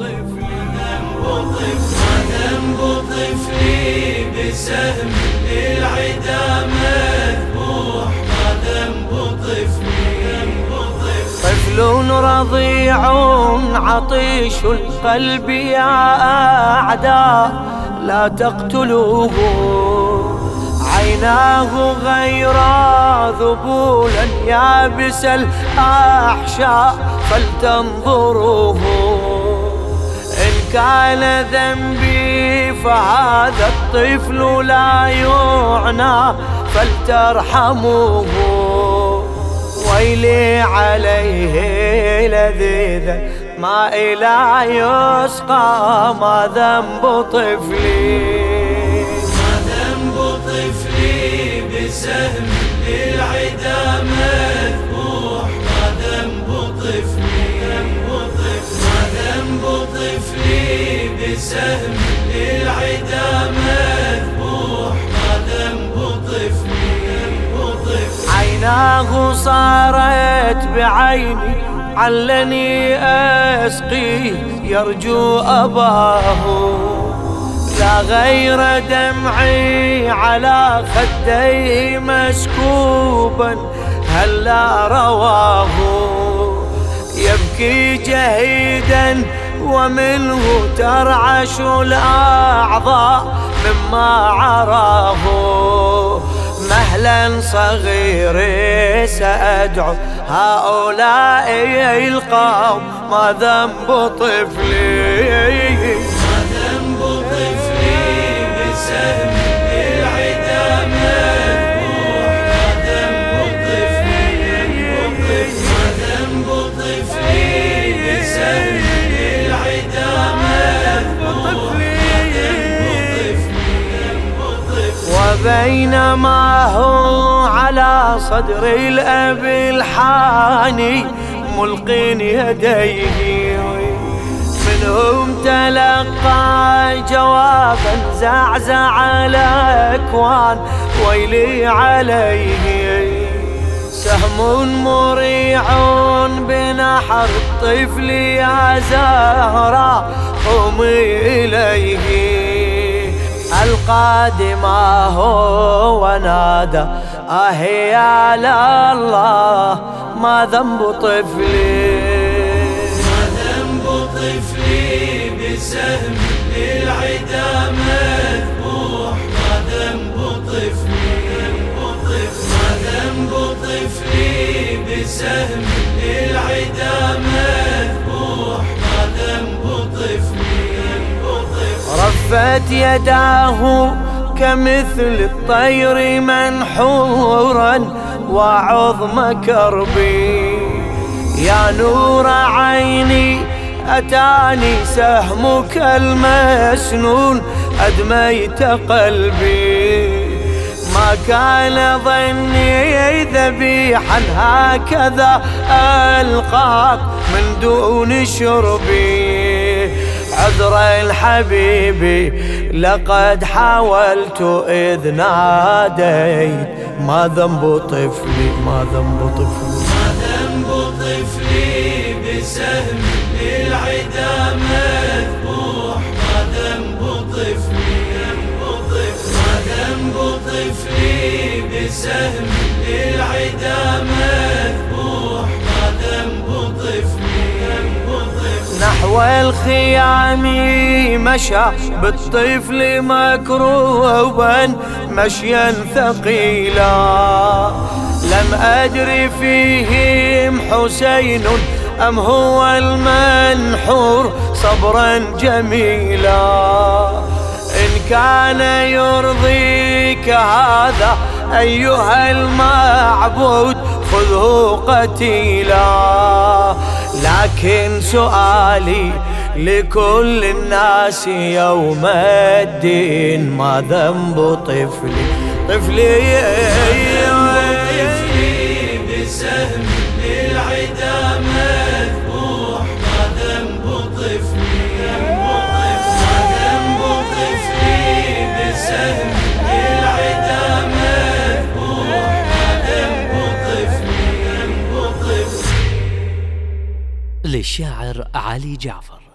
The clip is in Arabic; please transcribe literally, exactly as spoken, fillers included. وذنب طفلي بسهم العدا مذبوح، وذنب طفلي طفل رضيع عطيش القلب يا أعداء لا تقتلوه، عيناه غير ذبولا يابس الأحشاء فلتنظروه، قال ذنبي فهذا الطفل لا يعنى فلترحموه، ويلي عليه لذيذة ما إلا يسقى، ما ذنب طفلي ما ذنب طفلي بسهم العدا مذبوح، ما ذنب طفلي طفلي بسهم للعدا مذبوح، ما ذنب طفلي عيناه صارت بعيني علني أسقيه يرجو أباه، لا غير دمعي على خديه مسكوبا هلا رواه، يبكي جهيدا ومنه ترعش الأعضاء مما عراه، مهلا صغيري سأدعو هؤلاء يلقوا، ما ذنب طفلي ما ذنب طفلي بسهم العدا مذبوح، ما ذنب طفلي ما ذنب طفلي بسهم بينما هو على صدر الأب الحاني ملقين يديه، منهم تلقى جوابا زعزع الأكوان ويلي عليه، سهم مريع بنحر الطفل يا زهرة قومي إليه، القادم هو ونادى آه يا لله، ما ذنب طفلي ما ذنب طفلي بسهم العدا مذبوح، ما ذنب طفلي ما ذنب طفلي بسهم العدا مذبوح، ما ذنب طفلي رفت يداه كمثل الطير منحورا وعظم كربي، يا نور عيني أتاني سهمك المسنون أدميت قلبي، ما كان ظني ذبيحا هكذا ألقاك من دون شربي، عذر الحبيب لقد حاولت إذ ناديت، ما ذنب طفلي ما ذنب طفلي ما ذنب طفلي بسهم العدا مذبوح، ما ذنب طفلي ما ذنب طفلي بسهم العدا مذبوح، ما ذنب طفلي نحو الخيام مشى بالطفل مكروبا مشيا ثقيلا، لم أدر فيهم حسين أم هو المنحور صبرا جميلا، إن كان يرضيك هذا أيها المعبود خذه قتيلا، لكن سؤالي لكل الناس يوم الدين، ما ذنب طفلي طفلي طفلي بسهم العدا مذبوح، ما ذنب طفلي ما ذنب طفلي بسهم العدا مذبوح، ما ذنب طفلي للشاعر علي جعفر.